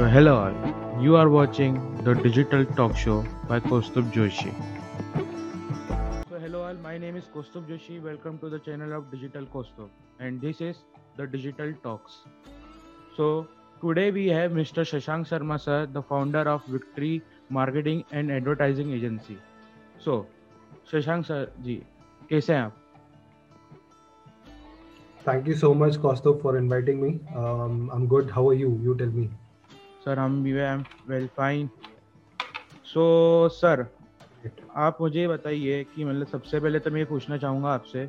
So hello all, you are watching the Digital Talk Show by Kostub Joshi. So hello all, my name is Kostub Joshi. Welcome to the channel of Digital Kostub, and this is the Digital Talks. So today we have Mr. Shashank Sharma sir, the founder of Victory Marketing and Advertising Agency. So Shashank sir ji, कैसे हैं आप? Thank you so much, Kostub, for inviting me. I'm good. How are you? You tell me. Sir, I'm well, fine. So, sir, आप मुझे बताइए कि मतलब सबसे पहले तो मैं ये पूछना चाहूँगा आपसे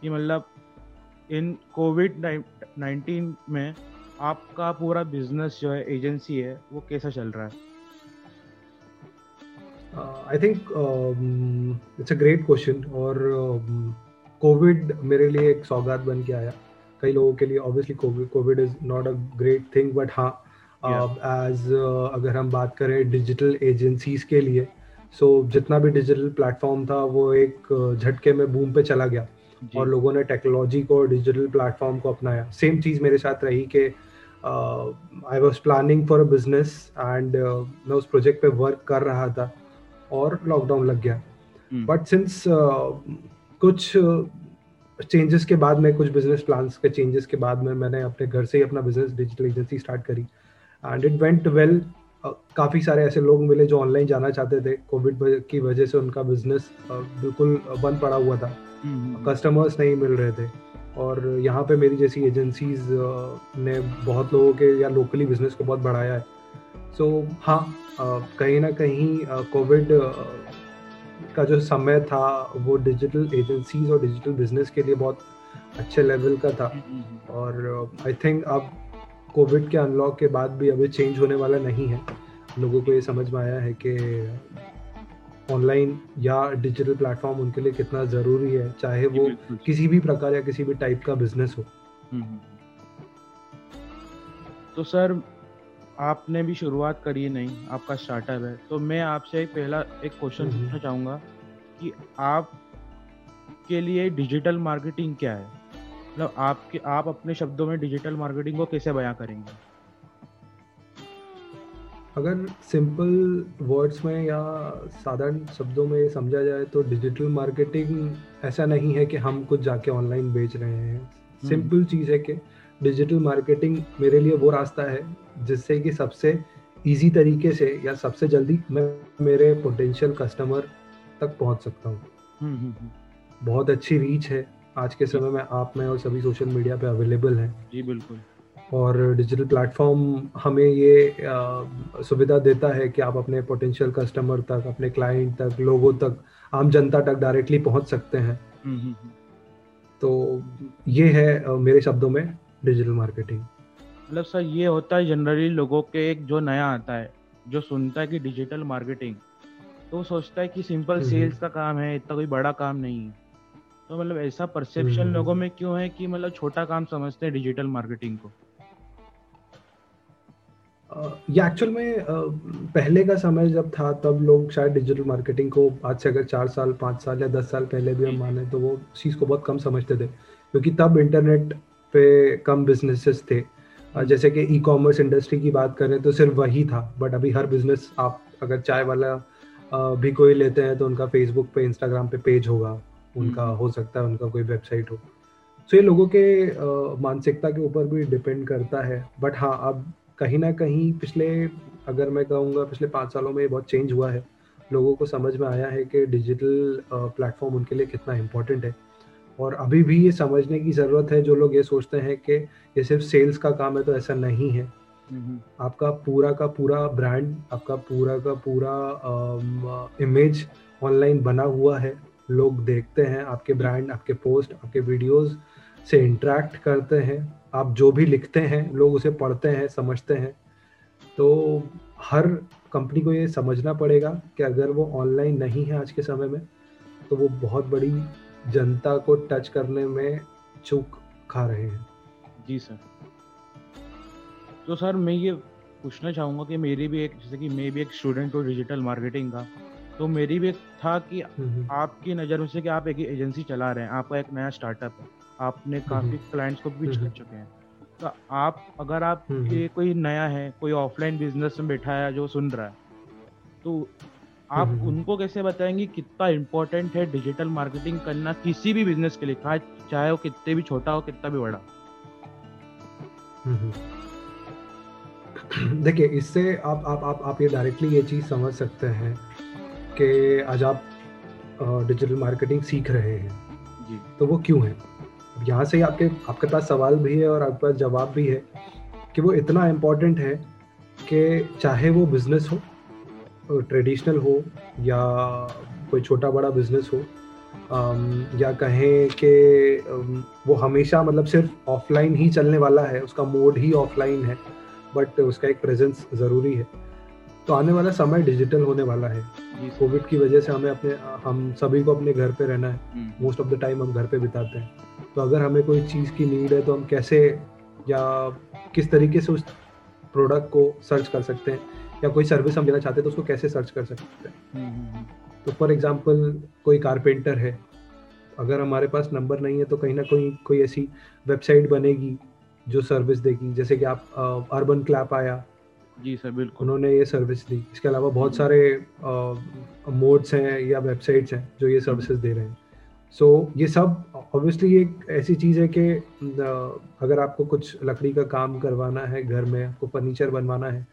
कि मतलब इन COVID-19 में आपका पूरा बिजनेस जो है, एजेंसी है, वो कैसा चल रहा है? I think it's a great question. और कोविड मेरे लिए एक सौगात बन के आया. कई लोगों के लिए obviously Covid is not a great thing, but हाँ, अगर हम बात करें डिजिटल एजेंसीज के लिए, सो जितना भी डिजिटल प्लेटफॉर्म था वो एक झटके में बूम पे चला गया और लोगों ने टेक्नोलॉजी को, डिजिटल प्लेटफॉर्म को अपनाया. सेम चीज़ मेरे साथ रही कि I was planning for a business and मैं उस प्रोजेक्ट पे वर्क कर रहा था और लॉकडाउन लग गया. बट सिंस कुछ चेंजेस के बाद में, कुछ बिजनेस प्लान्स के चेंजेस के बाद में, मैंने अपने घर से ही अपना बिजनेस डिजिटल एजेंसी स्टार्ट करी एंड इट वेंट वेल. काफ़ी सारे ऐसे लोग मिले जो ऑनलाइन जाना चाहते थे. कोविड की वजह से उनका बिजनेस बिल्कुल बंद पड़ा हुआ था, कस्टमर्स नहीं मिल रहे थे, और यहाँ पे मेरी जैसी एजेंसीज ने बहुत लोगों के या लोकली बिजनेस को बहुत बढ़ाया है. सो हाँ, कहीं ना कहीं कोविड का जो समय था वो डिजिटल एजेंसीज और डिजिटल बिजनेस के लिए बहुत अच्छे लेवल का था. और आई थिंक अब कोविड के अनलॉक के बाद भी अभी चेंज होने वाला नहीं है. लोगों को ये समझ में आया है कि ऑनलाइन या डिजिटल प्लेटफॉर्म उनके लिए कितना ज़रूरी है, चाहे वो किसी भी प्रकार या किसी भी टाइप का बिजनेस हो. तो सर, आपने भी शुरुआत करी नहीं, आपका स्टार्टअप है, तो मैं आपसे पहला एक क्वेश्चन पूछना चाहूँगा कि आप के लिए डिजिटल मार्केटिंग क्या है? मतलब आप अपने शब्दों में डिजिटल मार्केटिंग को कैसे बयां करेंगे? अगर सिंपल वर्ड्स में या साधारण शब्दों में समझा जाए तो डिजिटल मार्केटिंग ऐसा नहीं है कि हम कुछ जाके ऑनलाइन बेच रहे हैं. सिंपल चीज़ है कि डिजिटल मार्केटिंग मेरे लिए वो रास्ता है जिससे कि सबसे इजी तरीके से या सबसे जल्दी मैं मेरे पोटेंशियल कस्टमर तक पहुंच सकता हूँ. बहुत अच्छी रीच है आज के समय में, आप में और सभी सोशल मीडिया पे अवेलेबल है. जी बिल्कुल. और डिजिटल प्लेटफॉर्म हमें ये सुविधा देता है कि आप अपने पोटेंशियल कस्टमर तक, अपने क्लाइंट तक, लोगों तक, आम जनता तक डायरेक्टली पहुँच सकते हैं. तो ये है मेरे शब्दों में डिजिटल मार्केटिंग. मतलब सर, ये होता है जनरली लोगों के, एक जो नया आता है जो सुनता है कि डिजिटल मार्केटिंग, तो वो सोचता है कि सिंपल सेल्स का काम है, इतना कोई बड़ा काम नहीं है. तो मतलब ऐसा परसेप्शन लोगों में क्यों है कि मतलब छोटा काम समझते हैं डिजिटल मार्केटिंग को? ये एक्चुअल में पहले का समय जब था तब लोग शायद डिजिटल मार्केटिंग को, आज से अगर 4 साल 5 साल या 10 साल पहले भी हम माने तो वो चीज़ को बहुत कम समझते थे, क्योंकि तब इंटरनेट पे कम बिजनेसेस थे. जैसे कि ई कॉमर्स इंडस्ट्री की बात करें तो सिर्फ वही था, बट अभी हर बिजनेस, आप अगर चाय वाला भी कोई लेते हैं तो उनका फेसबुक पे, इंस्टाग्राम पे पेज होगा उनका, हो सकता है उनका कोई वेबसाइट हो. सो ये लोगों के मानसिकता के ऊपर भी डिपेंड करता है. बट हाँ, अब कहीं ना कहीं पिछले, अगर मैं कहूँगा पिछले 5 सालों में बहुत चेंज हुआ है. लोगों को समझ में आया है कि डिजिटल प्लेटफॉर्म उनके लिए कितना इम्पोर्टेंट है. और अभी भी ये समझने की ज़रूरत है, जो लोग ये सोचते हैं कि ये सिर्फ सेल्स का काम है, तो ऐसा नहीं है. आपका पूरा का पूरा ब्रांड, आपका पूरा का पूरा इमेज ऑनलाइन बना हुआ है. लोग देखते हैं आपके ब्रांड, आपके पोस्ट, आपके वीडियोस से इंटरेक्ट करते हैं. आप जो भी लिखते हैं लोग उसे पढ़ते हैं, समझते हैं. तो हर कंपनी को ये समझना पड़ेगा कि अगर वो ऑनलाइन नहीं है आज के समय में, तो वो बहुत बड़ी जनता को टच करने में चूक खा रहे हैं. जी सर. तो सर, मैं ये पूछना चाहूँगा कि मेरी भी एक, जैसे कि मैं भी एक स्टूडेंट हूँ डिजिटल मार्केटिंग का, तो मेरी भी एक था कि आपकी नज़र में से कि आप एक एजेंसी चला रहे हैं, आपका एक नया स्टार्टअप है, आपने काफ़ी क्लाइंट्स को पिच कर चुके हैं, तो आप अगर आप ये कोई नया है, कोई ऑफलाइन बिजनेस में बैठा है जो सुन रहा है, तो आप उनको कैसे बताएंगे कितना इम्पोर्टेंट है डिजिटल मार्केटिंग करना किसी भी बिजनेस के लिए, चाहे वो कितने भी छोटा हो कितना भी बड़ा? देखिए, इससे आप ये डायरेक्टली ये चीज़ समझ सकते हैं कि आज आप डिजिटल मार्केटिंग सीख रहे हैं जी, तो वो क्यों है। यहाँ से ही आपके पास सवाल भी है और आपके पास जवाब भी है कि वो इतना इम्पोर्टेंट है कि चाहे वो बिज़नेस हो, ट्रेडिशनल हो या कोई छोटा बड़ा बिज़नेस हो, या कहें कि वो हमेशा मतलब सिर्फ ऑफलाइन ही चलने वाला है, उसका मोड ही ऑफलाइन है, बट उसका एक प्रेजेंस ज़रूरी है। तो आने वाला समय डिजिटल होने वाला है। कोविड की वजह से हम सभी को अपने घर पे रहना है, मोस्ट ऑफ द टाइम हम घर पे बिताते हैं। तो अगर हमें कोई चीज़ की नीड है तो हम कैसे या किस तरीके से उस प्रोडक्ट को सर्च कर सकते हैं, या कोई सर्विस हम लेना चाहते हैं तो उसको कैसे सर्च कर सकते हैं। तो फॉर एग्जाम्पल कोई कारपेंटर है, अगर हमारे पास नंबर नहीं है तो कहीं ना कहीं कोई ऐसी वेबसाइट बनेगी जो सर्विस देगी, जैसे कि आप अर्बन क्लैप आया जी सर, बिल्कुल उन्होंने ये सर्विस दी। इसके अलावा बहुत सारे मोड्स हैं या वेबसाइट्स हैं जो ये सर्विसेज दे रहे हैं। सो ये सब ऑब्वियसली एक ऐसी चीज़ है कि अगर आपको कुछ लकड़ी का काम करवाना है घर में, आपको फर्नीचर बनवाना है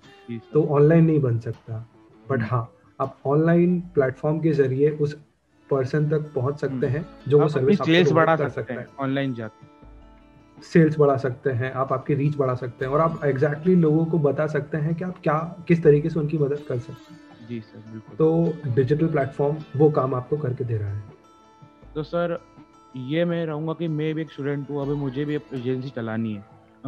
तो ऑनलाइन नहीं बन सकता, बट हाँ आप ऑनलाइन प्लेटफॉर्म के जरिए उस पर्सन तक पहुंच सकते हैं जो वो सर्विस सेल्स बढ़ा सकते हैं, ऑनलाइन जाके सेल्स बढ़ा सकते हैं, आप आपकी रीच बढ़ा सकते हैं और आप एग्जैक्टली लोगों को बता सकते हैं कि आप क्या किस तरीके से उनकी मदद कर सकते हैं। जी सर बिल्कुल। तो डिजिटल प्लेटफॉर्म वो काम आपको करके दे रहा है। तो सर ये मैं रहूँगा कि मैं भी एक स्टूडेंट हूँ, अभी मुझे भी एजेंसी चलानी है,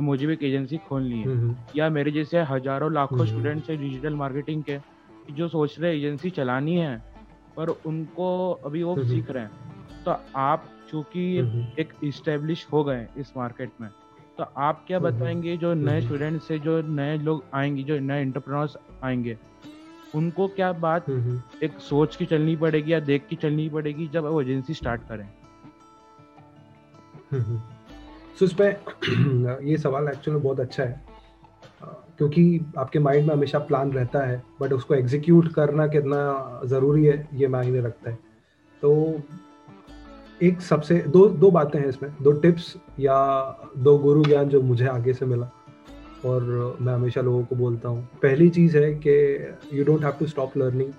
मुझे भी एक एजेंसी खोलनी है, या मेरे जैसे हजारों लाखों स्टूडेंट्स हैं डिजिटल मार्केटिंग के जो सोच रहे एजेंसी चलानी है पर उनको अभी वो सीख रहे हैं। तो आप चूंकि एक इस्टेब्लिश हो गए इस मार्केट में, तो आप क्या बताएंगे जो नए स्टूडेंट्स से जो नए लोग आएंगे, जो नए एंटरप्रेन्योर्स आएंगे, उनको क्या बात एक सोच की चलनी पड़ेगी या देख की चलनी पड़ेगी जब वो एजेंसी स्टार्ट करें? सो इस पर ये सवाल एक्चुअली बहुत अच्छा है, क्योंकि आपके माइंड में हमेशा प्लान रहता है बट उसको एग्जीक्यूट करना कितना ज़रूरी है ये मायने रखता है। तो एक सबसे दो बातें हैं इसमें, दो टिप्स या दो गुरु ज्ञान जो मुझे आगे से मिला और मैं हमेशा लोगों को बोलता हूँ। पहली चीज़ है कि you don't have to stop learning,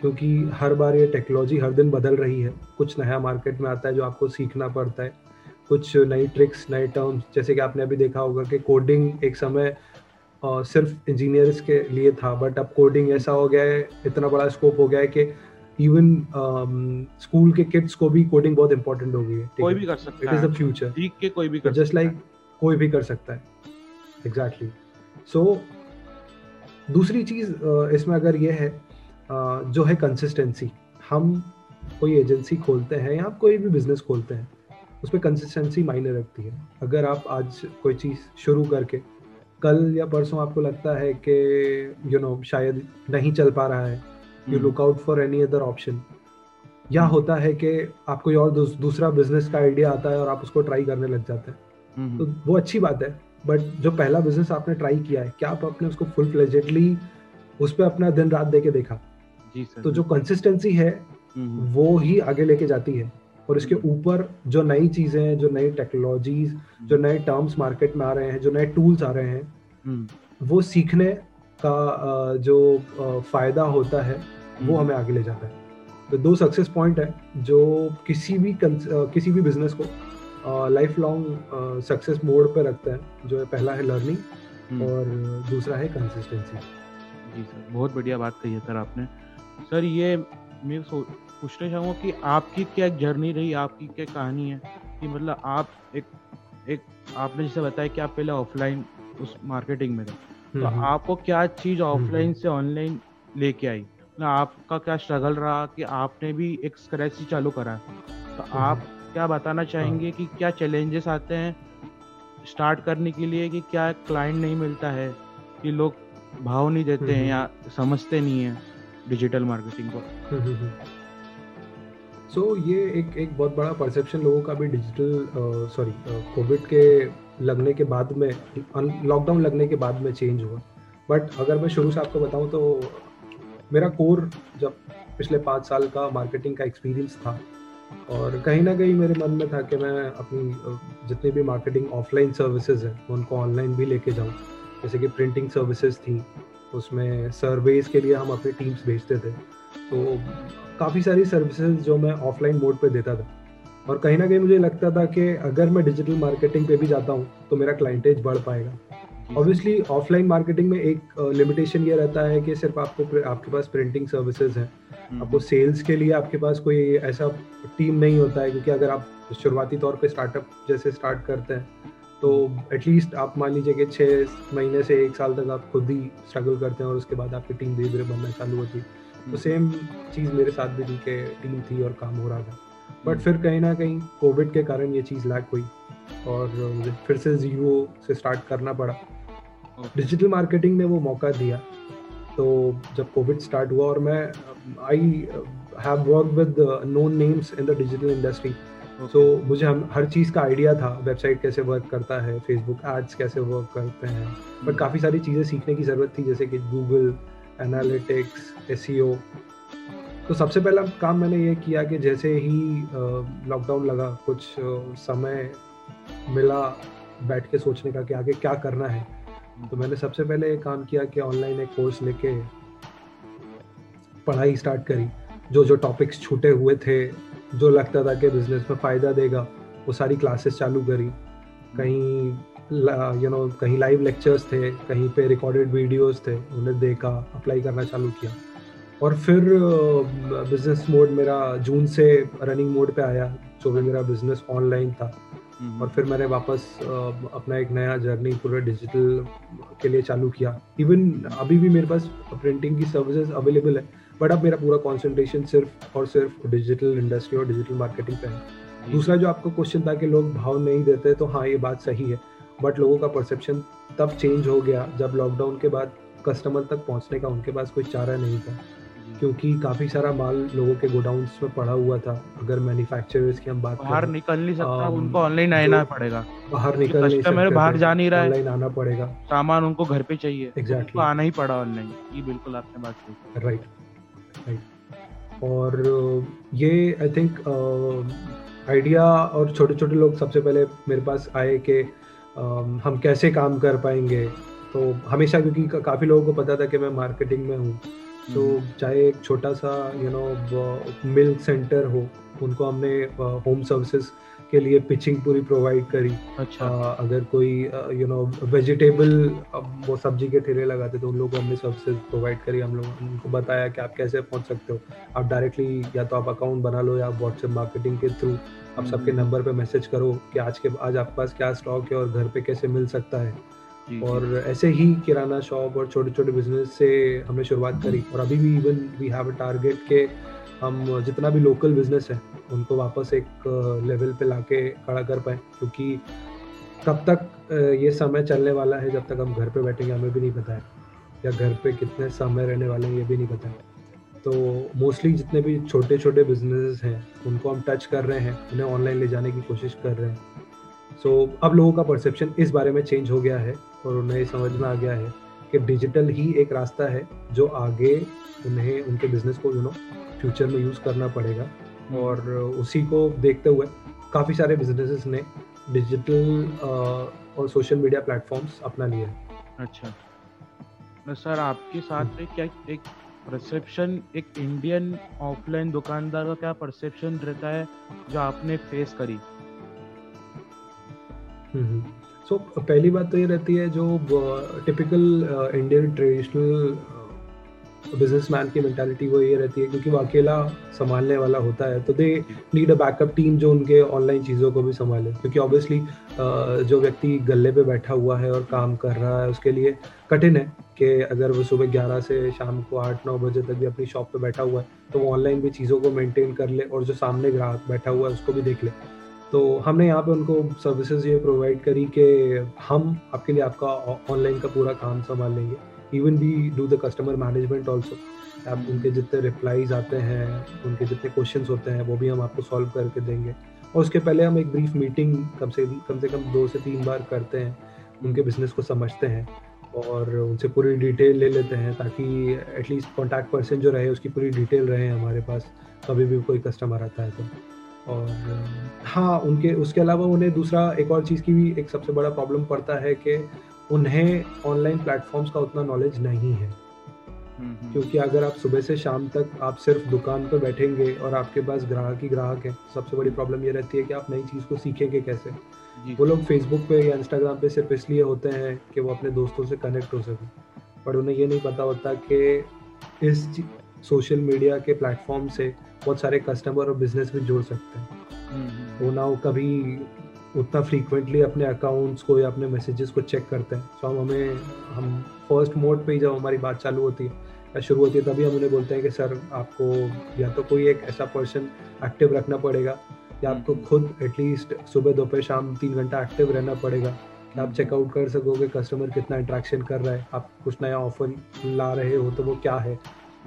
क्योंकि हर बार ये टेक्नोलॉजी हर दिन बदल रही है, कुछ नया मार्केट में आता है जो आपको सीखना पड़ता है, कुछ नई ट्रिक्स, नए टर्म्स। जैसे कि आपने अभी देखा होगा कि कोडिंग एक समय सिर्फ इंजीनियर्स के लिए था, बट अब कोडिंग ऐसा हो गया है, इतना बड़ा स्कोप हो गया है कि इवन स्कूल के किड्स को भी कोडिंग बहुत इंपॉर्टेंट हो गई है। कोई भी कर सकता है, इट इज द फ्यूचर, ठीक है, कोई भी कर, जस्ट लाइक कोई भी कर सकता है। एग्जैक्टली। सो दूसरी चीज़ इसमें अगर ये है जो है कंसिस्टेंसी। हम कोई एजेंसी खोलते हैं या कोई भी बिजनेस खोलते हैं, उस पर कंसिस्टेंसी मायने रखती है। अगर आप आज कोई चीज़ शुरू करके कल या परसों आपको लगता है कि यू नो शायद नहीं चल पा रहा है, you look out for any other option, या होता है कि आपको कोई और दूसरा बिजनेस का आइडिया आता है और आप उसको ट्राई करने लग जाते हैं, तो वो अच्छी बात है। बट जो पहला बिजनेस आपने ट्राई किया है, क्या आप अपने उसको फुल फ्लेजेडली उस पर अपना दिन रात दे के देखा? जी सर। तो जो कंसिस्टेंसी है वो ही आगे लेके जाती है, और इसके ऊपर जो नई चीज़ें, जो नई टेक्नोलॉजीज, जो नए टर्म्स मार्केट में आ रहे हैं, जो नए टूल्स आ रहे हैं, वो सीखने का जो फ़ायदा होता है वो हमें आगे ले जाता है। तो दो सक्सेस पॉइंट है जो किसी भी बिजनेस को लाइफ लॉन्ग सक्सेस मोड पे रखते हैं, जो पहला है लर्निंग और दूसरा है कंसिस्टेंसी। जी सर, बहुत बढ़िया बात कही है सर आपने। सर ये मैं पूछना चाहूँगा कि आपकी क्या जर्नी रही, आपकी क्या कहानी है कि मतलब आप एक आपने जैसे बताया कि आप पहले ऑफलाइन उस मार्केटिंग में थे, तो आपको क्या चीज़ ऑफलाइन से ऑनलाइन लेके आई, ना आपका क्या स्ट्रगल रहा कि आपने भी एक स्क्रैच से चालू करा? तो आप क्या बताना चाहेंगे कि क्या चैलेंजेस आते हैं स्टार्ट करने के लिए, कि क्या क्लाइंट नहीं मिलता है, कि लोग भाव नहीं देते हैं या समझते नहीं हैं डिजिटल मार्केटिंग को? सो ये एक बहुत बड़ा परसेप्शन लोगों का भी डिजिटल कोविड के लगने के बाद में, लॉकडाउन लगने के बाद में चेंज हुआ। बट अगर मैं शुरू से आपको बताऊं तो मेरा कोर जब पिछले 5 साल का मार्केटिंग का एक्सपीरियंस था, और कहीं ना कहीं मेरे मन में था कि मैं अपनी जितनी भी मार्केटिंग ऑफलाइन सर्विसेज हैं उनको ऑनलाइन भी लेके जाऊं। जैसे कि प्रिंटिंग सर्विसेज थी, उसमें सर्वेज के लिए हम अपनी टीम्स भेजते थे, तो काफ़ी सारी सर्विसेज जो मैं ऑफलाइन मोड पे देता था। और कहीं ना कहीं मुझे लगता था कि अगर मैं डिजिटल मार्केटिंग पे भी जाता हूँ तो मेरा क्लाइंटेज बढ़ पाएगा। ऑब्वियसली ऑफलाइन मार्केटिंग में एक लिमिटेशन ये रहता है कि सिर्फ आपको, आपके पास प्रिंटिंग सर्विसेज हैं, आपको सेल्स के लिए आपके पास कोई ऐसा टीम नहीं होता है, क्योंकि अगर आप शुरुआती तौर पे स्टार्टअप जैसे स्टार्ट करते हैं तो एटलीस्ट आप मान लीजिए कि 6 महीने से 1 साल तक आप खुद ही स्ट्रगल करते हैं, और उसके बाद आपकी टीम धीरे धीरे बनना चालू होती है। तो सेम चीज़ मेरे साथ भी थी कि टीम थी और काम हो रहा था, बट फिर कहीं ना कहीं कोविड के कारण ये चीज़ लैक हुई और मुझे फिर से 0 से स्टार्ट करना पड़ा। डिजिटल मार्केटिंग ने वो मौका दिया। तो जब कोविड स्टार्ट हुआ और मैं I have work with known names in the digital industry, so मुझे हर चीज़ का आइडिया था, वेबसाइट कैसे वर्क करता है, फेसबुक एड्स कैसे वर्क करते हैं, बट काफ़ी सारी चीज़ें सीखने की ज़रूरत थी, जैसे कि गूगल एनालिटिक्स, SEO। तो सबसे पहला काम मैंने ये किया कि जैसे ही लॉकडाउन लगा, कुछ समय मिला बैठ के सोचने का कि आगे क्या करना है, तो मैंने सबसे पहले ये काम किया कि ऑनलाइन एक कोर्स लेके पढ़ाई स्टार्ट करी। जो जो टॉपिक्स छूटे हुए थे, जो लगता था कि बिजनेस में फ़ायदा देगा, वो सारी क्लासेस चालू करी। कहीं कहीं लाइव लेक्चर्स थे, कहीं पे रिकॉर्डेड वीडियोज़ थे, उन्हें देखा, अप्लाई करना चालू किया। और फिर बिज़नेस मोड मेरा जून से रनिंग मोड पे आया, जो भी मेरा बिज़नेस ऑनलाइन था। और फिर मैंने वापस अपना एक नया जर्नी पूरा डिजिटल के लिए चालू किया। इवन अभी भी मेरे पास प्रिंटिंग की सर्विसेज अवेलेबल है, बट अब मेरा पूरा कंसंट्रेशन सिर्फ और सिर्फ डिजिटल इंडस्ट्री और डिजिटल मार्केटिंग पे है। दूसरा जो आपका क्वेश्चन था कि लोग भाव नहीं देते, तो हाँ, ये बात सही है, बट लोगों का परसेप्शन तब चेंज हो गया जब लॉकडाउन के बाद कस्टमर तक पहुँचने का उनके पास कोई चारा नहीं था, क्योंकि काफ़ी सारा माल लोगों के गोडाउन्स में पड़ा हुआ था। अगर मैन्युफैक्चरर्स की हम बात करें, बाहर निकल नहीं सकता, उनको ऑनलाइन आना पड़ेगा, बाहर निकल नहीं सकता, कस्टमर बाहर जा नहीं रहा है, ऑनलाइन आना पड़ेगा, सामान उनको घर पे चाहिए, एग्जैक्टली आना ही पड़ा ऑनलाइन। ये बिल्कुल आपने बात कही, राइट। और ये आई थिंक आइडिया और छोटे छोटे लोग सबसे पहले मेरे पास आए कि हम कैसे काम कर पाएंगे। तो हमेशा, क्योंकि काफ़ी लोगों को पता था कि मैं मार्केटिंग में हूँ, तो चाहे एक छोटा सा मिल्क सेंटर हो, उनको हमने होम सर्विसेज के लिए पिचिंग पूरी प्रोवाइड करी। अच्छा। अगर कोई वेजिटेबल, वो सब्जी के ठेले लगाते तो उन लोगों को हमने सर्विसेज प्रोवाइड करी। हम लोग उनको बताया कि आप कैसे पहुंच सकते हो, आप डायरेक्टली या तो आप अकाउंट बना लो या आप व्हाट्सएप मार्केटिंग के थ्रू आप सबके नंबर पर मैसेज करो कि आज आपके पास क्या स्टॉक है और घर पर कैसे मिल सकता है। और ऐसे ही किराना शॉप और छोटे छोटे बिजनेस से हमने शुरुआत करी। और अभी भी even we have a target के हम जितना भी लोकल बिजनेस है उनको वापस एक लेवल पे लाके खड़ा कर पाए, क्योंकि कब तक ये समय चलने वाला है जब तक हम घर पे बैठेंगे हमें भी नहीं पता है, या घर पे कितने समय रहने वाले हैं ये भी नहीं पता है। तो मोस्टली जितने भी छोटे छोटे बिजनेस हैं उनको हम टच कर रहे हैं, उन्हें ऑनलाइन ले जाने की कोशिश कर रहे हैं। सो अब लोगों का परसेप्शन इस बारे में चेंज हो गया है और उन्हें समझ में आ गया है कि डिजिटल ही एक रास्ता है जो आगे उन्हें उनके बिजनेस को फ्यूचर में यूज़ करना पड़ेगा। और उसी को देखते हुए काफ़ी सारे बिजनेसेस ने डिजिटल और सोशल मीडिया प्लेटफॉर्म्स अपना लिए। अच्छा ना सर, आपके साथ में क्या एक परसेप्शन, एक इंडियन ऑफलाइन दुकानदार का क्या परसेप्शन रहता है जो आपने फेस करी? सो पहली बात तो ये रहती है, जो टिपिकल इंडियन ट्रेडिशनल बिजनेसमैन की मेंटालिटी वो ये रहती है, क्योंकि वो अकेला संभालने वाला होता है, तो they need a backup team जो उनके ऑनलाइन चीज़ों को भी संभाले। क्योंकि ऑब्वियसली जो व्यक्ति गल्ले पे बैठा हुआ है और काम कर रहा है उसके लिए कठिन है कि अगर वो सुबह 11 से शाम को 8-9 बजे तक भी अपनी शॉप पर बैठा हुआ है तो वो ऑनलाइन भी चीज़ों को मेनटेन कर ले और जो सामने ग्राहक बैठा हुआ है उसको भी देख ले। तो हमने यहाँ पे उनको सर्विसेज ये प्रोवाइड करी कि हम आपके लिए आपका ऑनलाइन का पूरा काम संभाल लेंगे। Even we do the customer management also, आप उनके जितने रिप्लाईज आते हैं, उनके जितने क्वेश्चंस होते हैं वो भी हम आपको सॉल्व करके देंगे। और उसके पहले हम एक ब्रीफ मीटिंग कम से कम 2 से 3 बार करते हैं, उनके बिजनेस को समझते हैं और उनसे पूरी डिटेल ले लेते हैं ताकि एटलीस्ट कॉन्टैक्ट पर्सन जो रहे उसकी पूरी डिटेल रहे हमारे पास कभी भी कोई कस्टमर आता है तो। और हाँ, उसके अलावा उन्हें दूसरा एक और चीज़ की भी एक सबसे बड़ा प्रॉब्लम पड़ता है कि उन्हें ऑनलाइन प्लेटफॉर्म्स का उतना नॉलेज नहीं है, क्योंकि अगर आप सुबह से शाम तक आप सिर्फ दुकान पर बैठेंगे और आपके पास ग्राहक ही ग्राहक है, सबसे बड़ी प्रॉब्लम ये रहती है कि आप नई चीज़ को सीखेंगे कैसे। वो लोग फेसबुक पे या इंस्टाग्राम पे सिर्फ इसलिए होते हैं कि वो अपने दोस्तों से कनेक्ट हो सकें, पर उन्हें ये नहीं पता होता कि इस सोशल मीडिया के प्लेटफॉर्म से बहुत सारे कस्टमर और बिजनेस भी जोड़ सकते हैं। वो ना कभी उतना फ्रीक्वेंटली अपने अकाउंट्स को या अपने मैसेजेस को चेक करते हैं। सो हम फर्स्ट मोड पे ही जब हमारी बात चालू होती है या शुरू होती है तभी हम उन्हें बोलते हैं कि सर आपको या तो कोई एक ऐसा पर्सन एक्टिव रखना पड़ेगा या आपको खुद एटलीस्ट सुबह दोपहर शाम 3 घंटा एक्टिव रहना पड़ेगा। आप चेकआउट कर सकोगे कस्टमर कितना इंट्रैक्शन कर रहा है, आप कुछ नया ऑफर ला रहे हो तो वो क्या है,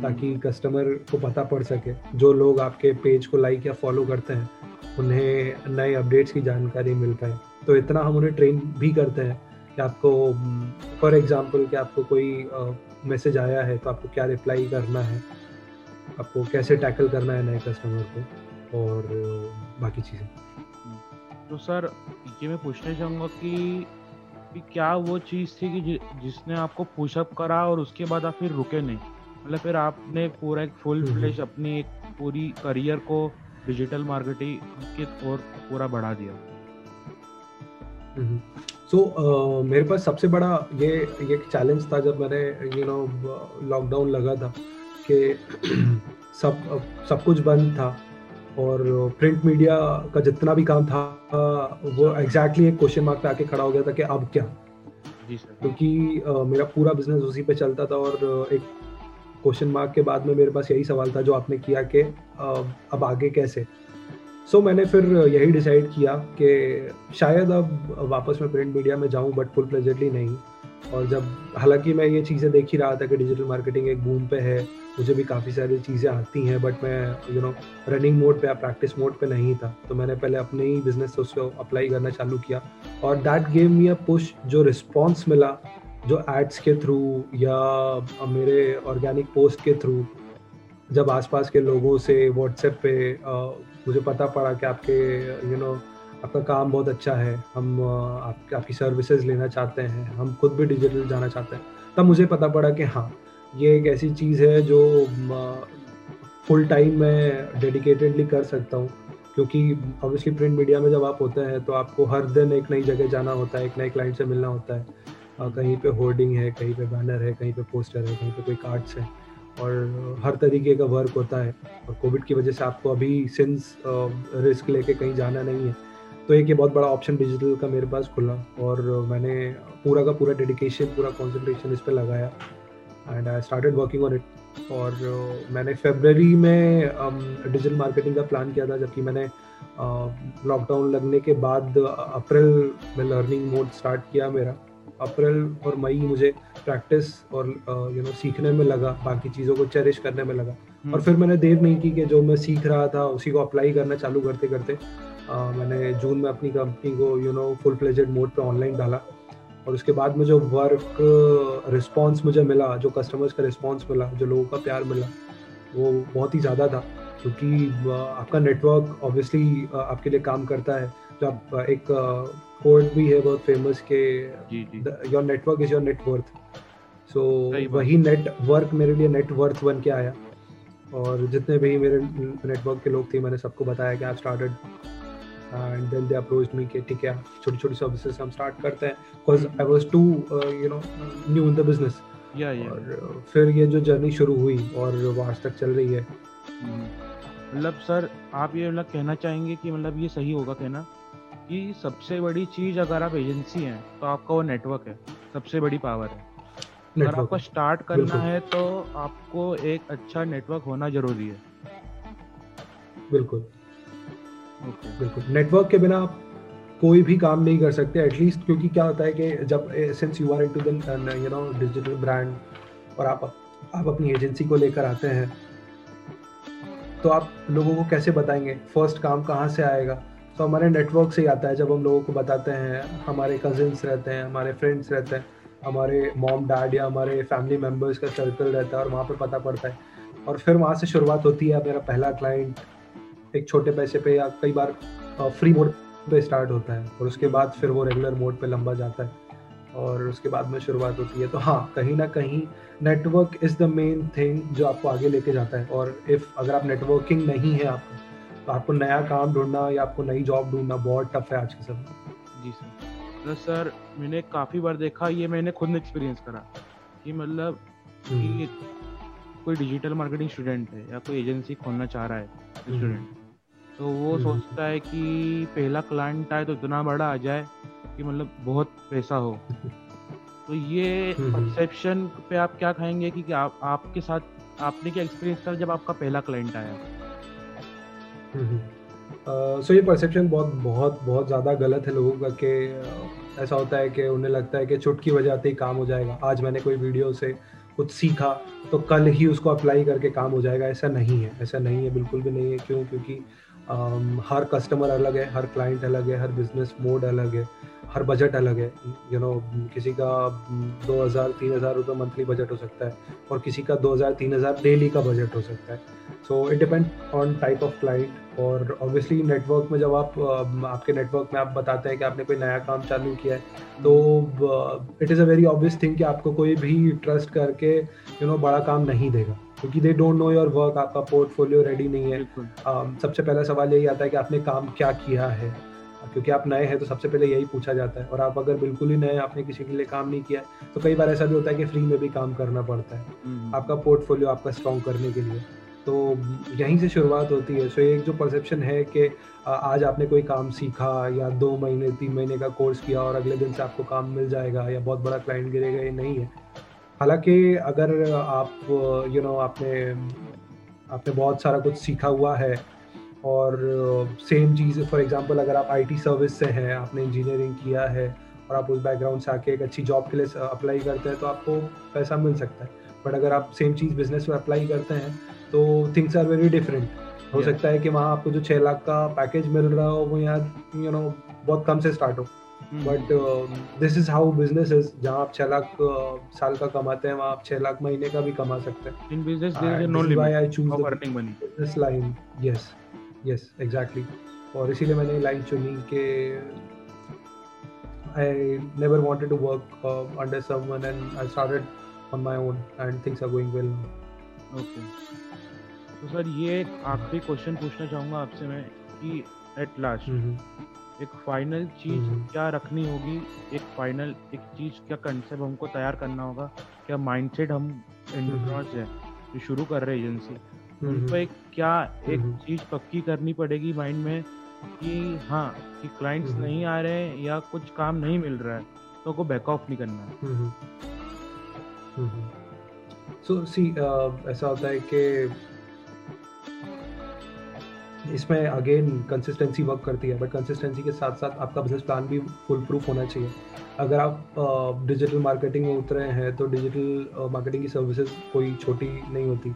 ताकि कस्टमर को पता पड़ सके। जो लोग आपके पेज को लाइक या फॉलो करते हैं उन्हें नए अपडेट्स की जानकारी मिल पाए। तो इतना हम उन्हें ट्रेन भी करते हैं कि आपको फॉर एग्जांपल कि आपको कोई मैसेज आया है तो आपको क्या रिप्लाई करना है, आपको कैसे टैकल करना है नए कस्टमर को और बाकी चीज़ें। तो सर ये मैं पूछना चाहूँगा कि क्या वो चीज़ थी कि जिसने आपको पुशअप करा और उसके बाद आप फिर रुके नहीं, मतलब फिर आपने पूरा एक फुल फ्लेश अपनी एक पूरी करियर को डिजिटल मार्केटिंग के तौर पूरा बढ़ा दिया। सो मेरे पास सबसे बड़ा ये चैलेंज था जब मैंने लॉकडाउन लगा था कि सब कुछ बंद था और प्रिंट मीडिया का जितना भी काम था वो एग्जैक्टली एक क्वेश्चन मार्क पे आके खड़ा हो गया था कि अब क्या। क्योंकि मेरा पूरा बिजनेस उसी पे चलता था और एक क्वेश्चन मार्क के बाद में मेरे पास यही सवाल था जो आपने किया कि अब आगे कैसे। सो मैंने फिर यही डिसाइड किया कि शायद अब वापस मैं प्रिंट मीडिया में जाऊं, बट फुल प्लेजेडली नहीं। और जब हालांकि मैं ये चीज़ें देख ही रहा था कि डिजिटल मार्केटिंग एक बूम पे है, मुझे भी काफ़ी सारी चीज़ें आती हैं, बट मैं रनिंग मोड पे या प्रैक्टिस मोड पे नहीं था। तो मैंने पहले अपने ही बिजनेस से उसको अप्लाई करना चालू किया और that gave me a push. जो रिस्पॉन्स मिला जो एड्स के थ्रू या मेरे ऑर्गेनिक पोस्ट के थ्रू, जब आसपास के लोगों से व्हाट्सएप पे मुझे पता पड़ा कि आपके आपका काम बहुत अच्छा है, हम आपकी सर्विसेज लेना चाहते हैं, हम खुद भी डिजिटल जाना चाहते हैं, तब मुझे पता पड़ा कि हाँ ये एक ऐसी चीज़ है जो फुल टाइम मैं डेडिकेटेडली कर सकता हूँ। क्योंकि ऑब्वियसली प्रिंट मीडिया में जब आप होते हैं तो आपको हर दिन एक नई जगह जाना होता है, एक नए क्लाइंट से मिलना होता है, कहीं पे होर्डिंग है, कहीं पे बैनर है, कहीं पे पोस्टर है, कहीं पे कोई कार्ड्स है और हर तरीके का वर्क होता है। और कोविड की वजह से आपको अभी सिंस रिस्क लेके कहीं जाना नहीं है, तो एक ये बहुत बड़ा ऑप्शन डिजिटल का मेरे पास खुला और मैंने पूरा का पूरा डेडिकेशन पूरा कॉन्सेंट्रेशन इस पे लगाया and I started working on it. और मैंने फरवरी में डिजिटल मार्केटिंग का प्लान किया था, जबकि मैंने लॉकडाउन लगने के बाद अप्रैल में लर्निंग मोड स्टार्ट किया मेरा। अप्रैल और मई मुझे प्रैक्टिस और सीखने में लगा, बाकी चीज़ों को चेरिश करने में लगा और फिर मैंने देर नहीं की कि जो मैं सीख रहा था उसी को अप्लाई करना चालू करते करते मैंने जून में अपनी कंपनी को फुल प्लेजेड मोड पे ऑनलाइन डाला। और उसके बाद में जो वर्क रिस्पॉन्स मुझे मिला, जो कस्टमर्स का रिस्पॉन्स मिला, जो लोगों का प्यार मिला, वो बहुत ही ज़्यादा था। क्योंकि आपका नेटवर्क ऑब्वियसली आपके लिए काम करता है। जब एक कोर्ट भी है बहुत फेमस के your network is your net worth, सो वही नेटवर्क मेरे लिए नेटवर्थ बन के आया। और जितने भी मेरे नेटवर्क के लोग थे मैंने सबको बताया कि I started and then they approached me कि ठीक है छोटी छोटी सर्विसेज हम स्टार्ट करते हैं, because I was too new in the business. और फिर ये जो जर्नी शुरू हुई और वो आज तक चल रही है। मतलब सर आप ये कहना चाहेंगे कि मतलब ये सही होगा कहना कि सबसे बड़ी चीज़ अगर आप एजेंसी हैं तो आपका वो नेटवर्क है, सबसे बड़ी पावर है। अगर आपको स्टार्ट करना है तो आपको एक अच्छा नेटवर्क होना जरूरी है। बिल्कुल बिल्कुल, नेटवर्क के बिना आप कोई भी काम नहीं कर सकते एटलीस्ट। क्योंकि क्या होता है कि जब since you are into the digital brand और आप अपनी एजेंसी को लेकर आते हैं तो आप लोगों को कैसे बताएंगे, फर्स्ट काम कहाँ से आएगा। तो हमारे नेटवर्क से ही आता है। जब हम लोगों को बताते हैं, हमारे कजिन्स रहते हैं, हमारे फ्रेंड्स रहते हैं, हमारे मॉम डैड या हमारे फैमिली मेम्बर्स का सर्कल रहता है और वहाँ पर पता पड़ता है और फिर वहाँ से शुरुआत होती है। मेरा पहला क्लाइंट एक छोटे पैसे पे या कई बार फ्री मोड पे स्टार्ट होता है और उसके बाद फिर वो रेगुलर मोड पे लंबा जाता है और उसके बाद में शुरुआत होती है। तो हाँ, कहीं ना कहीं network is the main thing जो आपको आगे लेके जाता है। और अगर आप नेटवर्किंग नहीं है आपको, तो आपको नया काम ढूंढना या आपको नई जॉब ढूंढना बहुत टफ है आज के समय में। जी सर। सर मैंने काफ़ी बार देखा, ये मैंने खुद ने एक्सपीरियंस करा कि मतलब कोई डिजिटल मार्केटिंग स्टूडेंट है या कोई एजेंसी खोलना चाह रहा है स्टूडेंट, तो वो सोचता है कि पहला क्लाइंट आए तो इतना बड़ा आ जाए कि मतलब बहुत पैसा हो। तो ये परसेप्शन पे आप क्या कहेंगे कि आपके साथ आपने क्या एक्सपीरियंस था जब आपका पहला क्लाइंट आया? सो ये परसेप्शन बहुत बहुत बहुत ज़्यादा गलत है लोगों का कि ऐसा होता है कि उन्हें लगता है कि चुटकी बजाते ही काम हो जाएगा। आज मैंने कोई वीडियो से कुछ सीखा तो कल ही उसको अप्लाई करके काम हो जाएगा। ऐसा नहीं है, ऐसा नहीं है, बिल्कुल भी नहीं है। क्यों? क्योंकि हर कस्टमर अलग है, हर क्लाइंट अलग है, हर बिजनेस मोड अलग है, हर बजट अलग है। यू नो, किसी का 2,000-3,000 रुपये मंथली बजट हो सकता है और किसी का 2,000-3,000 डेली का बजट हो सकता है। So it depend on type of client. और ऑब्वियसली नेटवर्क में जब आपके नेटवर्क में आप बताते हैं कि आपने कोई नया काम चालू किया है, तो it is a very obvious thing कि आपको कोई भी ट्रस्ट करके यू नो, बड़ा काम नहीं देगा क्योंकि they don't know your work. आपका पोर्टफोलियो रेडी नहीं है। सबसे पहला सवाल यही आता है कि आपने काम क्या किया है, क्योंकि आप नए हैं तो सबसे पहले यही पूछा जाता है। और आप अगर बिल्कुल ही नए हैं, आपने किसी के लिए काम नहीं किया है, तो कई बार ऐसा भी होता है कि फ्री में भी काम करना पड़ता है आपका पोर्टफोलियो आपका स्ट्रॉन्ग करने के लिए। तो यहीं से शुरुआत होती है। सो एक जो परसेप्शन है कि आज आपने कोई काम सीखा या 2-3 महीने का कोर्स किया और अगले दिन से आपको काम मिल जाएगा या बहुत बड़ा क्लाइंट गिरेगा, ये नहीं है। हालांकि अगर आप यू नो, आपने बहुत सारा कुछ सीखा हुआ है और सेम चीज़, फॉर एग्जांपल अगर आप आईटी सर्विस से हैं, आपने इंजीनियरिंग किया है और आप उस बैकग्राउंड से आके एक अच्छी जॉब के लिए अप्लाई करते हैं तो आपको पैसा मिल सकता है। बट अगर आप सेम चीज़ बिजनेस में अप्लाई करते हैं तो थिंग्स आर वेरी डिफरेंट। हो सकता है कि वहाँ आपको जो 6 लाख का पैकेज मिल रहा हो वो यहाँ यू नो, बहुत कम से स्टार्ट हो। But this is how business is. जहाँ आप 6 लाख साल का कमाते हैं, वहाँ आप 6 लाख महीने का भी कमा सकते हैं। In business there is no limit I choose the earning money this line. Yes yes exactly. और इसीलिए मैंने ये लाइन चुनी कि I never wanted to work under someone and I started on my own and things are going well. Okay, तो sir ये एक आखिरी क्वेश्चन पूछना चाहूँगा आपसे मैं कि एट लास्ट एक फाइनल चीज़ क्या रखनी होगी, एक चीज़ क्या कंसेप्ट हमको तैयार करना होगा, क्या माइंडसेट हम एंटरप्रेन्योर्स है जो शुरू कर रहे हैं एजेंसी, उन पर क्या एक चीज़ पक्की करनी पड़ेगी माइंड में कि हाँ कि क्लाइंट्स नहीं आ रहे हैं या कुछ काम नहीं मिल रहा है तो को बैक ऑफ नहीं करना है। सो सी, ऐसा होता है कि इसमें अगेन कंसिस्टेंसी वर्क करती है, बट कंसिस्टेंसी के साथ साथ आपका बिजनेस प्लान भी फुल प्रूफ होना चाहिए। अगर आप डिजिटल मार्केटिंग में उतरे हैं तो डिजिटल मार्केटिंग की सर्विसेज कोई छोटी नहीं होती,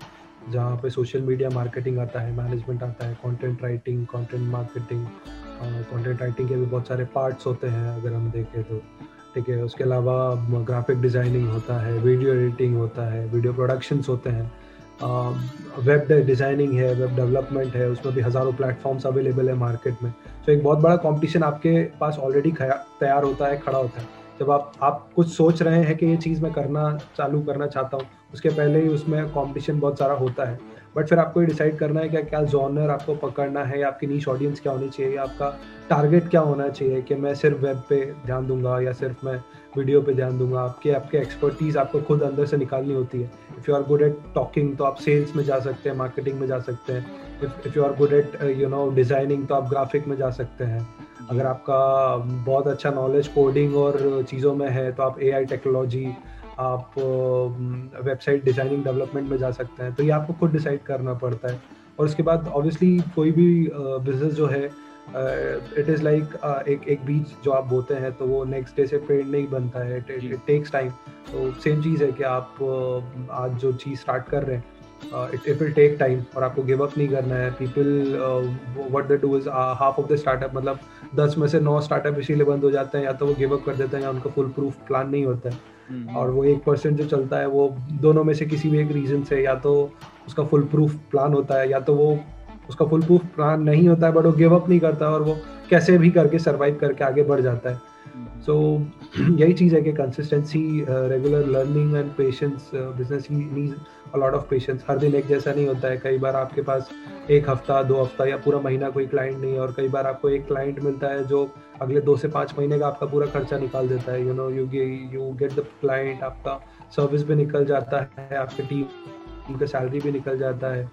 जहाँ पे सोशल मीडिया मार्केटिंग आता है, मैनेजमेंट आता है, content writing, content marketing, content writing के भी बहुत सारे पार्ट्स होते हैं अगर हम देखें तो, ठीक है। उसके अलावा ग्राफिक डिज़ाइनिंग होता है, वीडियो एडिटिंग होता है, वीडियो प्रोडक्शंस होते हैं, वेब डिज़ाइनिंग है, वेब डेवलपमेंट है, उसमें भी हज़ारों प्लेटफॉर्म्स अवेलेबल है मार्केट में। तो एक बहुत बड़ा कंपटीशन आपके पास ऑलरेडी तैयार होता है, खड़ा होता है। जब आप कुछ सोच रहे हैं कि ये चीज़ मैं चालू करना चाहता हूँ, उसके पहले ही उसमें कंपटीशन बहुत सारा होता है। बट फिर आपको ये डिसाइड करना है कि क्या जॉनर आपको पकड़ना है, या आपकी नीश ऑडियंस क्या होनी चाहिए, या आपका टारगेट क्या होना चाहिए कि मैं सिर्फ वेब पे ध्यान दूंगा या सिर्फ मैं वीडियो पे ध्यान दूंगा। आपके एक्सपर्टीज़ आपको खुद अंदर से निकालनी होती है। If you are good at talking तो आप सेल्स में जा सकते हैं, मार्केटिंग में जा सकते हैं। If you are good at you know, designing तो आप ग्राफिक में जा सकते हैं। अगर आपका बहुत अच्छा नॉलेज कोडिंग और चीज़ों में है तो आप AI टेक्नोलॉजी, आप वेबसाइट डिज़ाइनिंग डेवलपमेंट में जा सकते हैं। तो ये आपको खुद डिसाइड करना पड़ता है। और उसके बाद ऑब्वियसली कोई भी बिजनेस जो है, इट इज़ लाइक एक बीज जो आप बोते हैं तो वो नेक्स्ट डे से पेड़ नहीं बनता है, इट टेक्स टाइम। तो सेम चीज़ है कि आप आज जो चीज़ स्टार्ट कर रहे हैं it will take time और आपको give up नहीं करना है. People what they do is half of the startup, मतलब 10 में से 9 startup इसीलिए बंद हो जाते हैं, या तो वो give up कर देते हैं या उनका full proof plan नहीं होता है. और वो 1% जो चलता है वो दोनों में से किसी भी एक रीजन से, या तो उसका फुल प्रूफ प्लान होता है या तो वो उसका फुल प्रूफ प्लान नहीं होता है, बट वो गिव अप नहीं करता और वो कैसे भी करके सर्वाइव करके आगे बढ़ जाता है. सो यही चीज़ है कि consistency, regular learning and patience. Business needs a lot of patience. हर दिन एक जैसा नहीं होता है. कई बार आपके पास एक हफ्ता, दो हफ्ता या पूरा महीना कोई क्लाइंट नहीं है, और कई बार आपको एक क्लाइंट मिलता है जो अगले 2 से 5 महीने का आपका पूरा खर्चा निकाल देता है. यू गेट द क्लाइंट, आपका सर्विस भी निकल जाता है, आपके टीम का सैलरी भी निकल जाता है.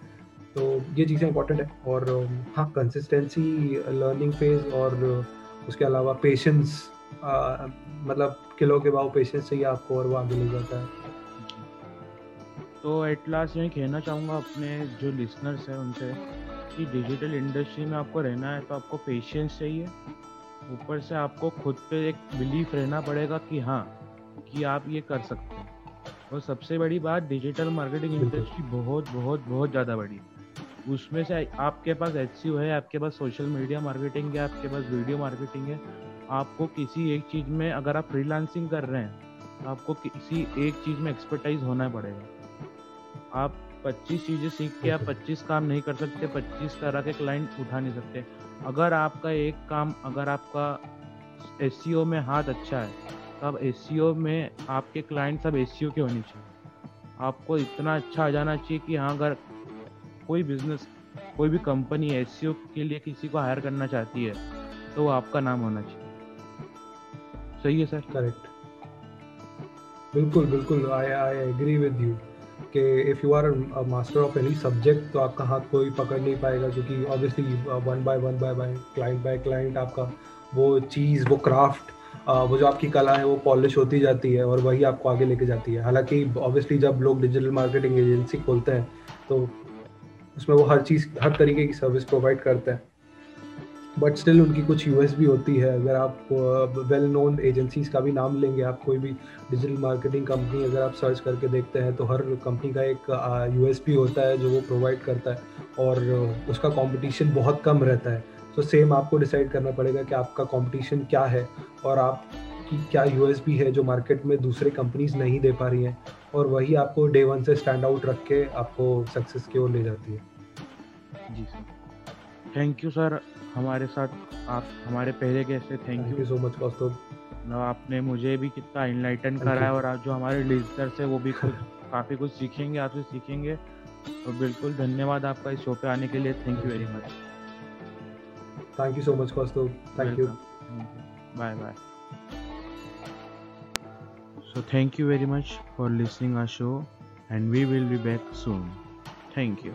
तो ये चीज़ें इंपॉर्टेंट है. और हाँ, कंसिस्टेंसी, लर्निंग फेज और उसके अलावा पेशेंस. मतलब किलो के भाव पेशेंस चाहिए आपको और वो आगे ले जाता है. तो एट लास्ट यही कहना चाहूँगा अपने जो लिसनर्स हैं उनसे कि डिजिटल इंडस्ट्री में आपको रहना है तो आपको पेशेंस चाहिए. ऊपर से आपको खुद पे एक बिलीफ रहना पड़ेगा कि हाँ, कि आप ये कर सकते हैं. और सबसे बड़ी बात, डिजिटल मार्केटिंग इंडस्ट्री बहुत बहुत बहुत ज़्यादा बड़ी. उसमें से आपके पास एचसीयू है, आपके पास सोशल मीडिया मार्केटिंग है, आपके पास वीडियो मार्केटिंग है. आपको किसी एक चीज़ में, अगर आप फ्रीलांसिंग कर रहे हैं, आपको किसी एक चीज़ में एक्सपर्टाइज होना पड़ेगा. आप 25 चीज़ें सीख के आप 25 काम नहीं कर सकते, 25 तरह के क्लाइंट उठा नहीं सकते. अगर आपका एक काम, अगर आपका एसईओ में हाथ अच्छा है, तब एसईओ में आपके क्लाइंट सब एसईओ के होने चाहिए. आपको इतना अच्छा आ जाना चाहिए कि हाँ, अगर कोई बिजनेस, कोई भी कंपनी एसईओ के लिए किसी को हायर करना चाहती है तो वो आपका नाम होना चाहिए. सही है सर? करेक्ट, बिल्कुल बिल्कुल. आई एग्री विद यू कि if you are a master of any subject तो आपका हाथ कोई पकड़ नहीं पाएगा, क्योंकि obviously one by one client by client आपका वो चीज़, वो क्राफ्ट, वो जो आपकी कला है वो पॉलिश होती जाती है और वही आपको आगे लेके जाती है. हालांकि ऑब्वियसली जब लोग डिजिटल मार्केटिंग एजेंसी खोलते हैं तो उसमें वो हर चीज़, हर तरीके की सर्विस प्रोवाइड करते हैं, बट स्टिल उनकी कुछ यूएस भी होती है. अगर आप वेल नोन एजेंसीज़ का भी नाम लेंगे, आप कोई भी डिजिटल मार्केटिंग कंपनी अगर आप सर्च करके देखते हैं तो हर कंपनी का एक यूएसपी होता है जो वो प्रोवाइड करता है, और उसका कंपटीशन बहुत कम रहता है. तो सेम आपको डिसाइड करना पड़ेगा कि आपका कंपटीशन क्या है और आपकी क्या यूएसपी है जो मार्केट में दूसरे कंपनीज नहीं दे पा रही हैं, और वही आपको डे वन से स्टैंड आउट रख के आपको सक्सेस की ओर ले जाती है. जी सर, थैंक यू सर, हमारे साथ आप हमारे पहले गेस्ट थे. Thank you so much Kaustubh, आपने मुझे भी कितना इनलाइटन कराया, और आप जो हमारे लिसनर्स हैं वो भी काफ़ी कुछ सीखेंगे, आपसे सीखेंगे. तो बिल्कुल धन्यवाद आपका इस शो पे आने के लिए. Thank you very much. Thank you so much Kaustubh. Thank you. Bye bye. So thank you very much for listening our show and we will be back soon. Thank you.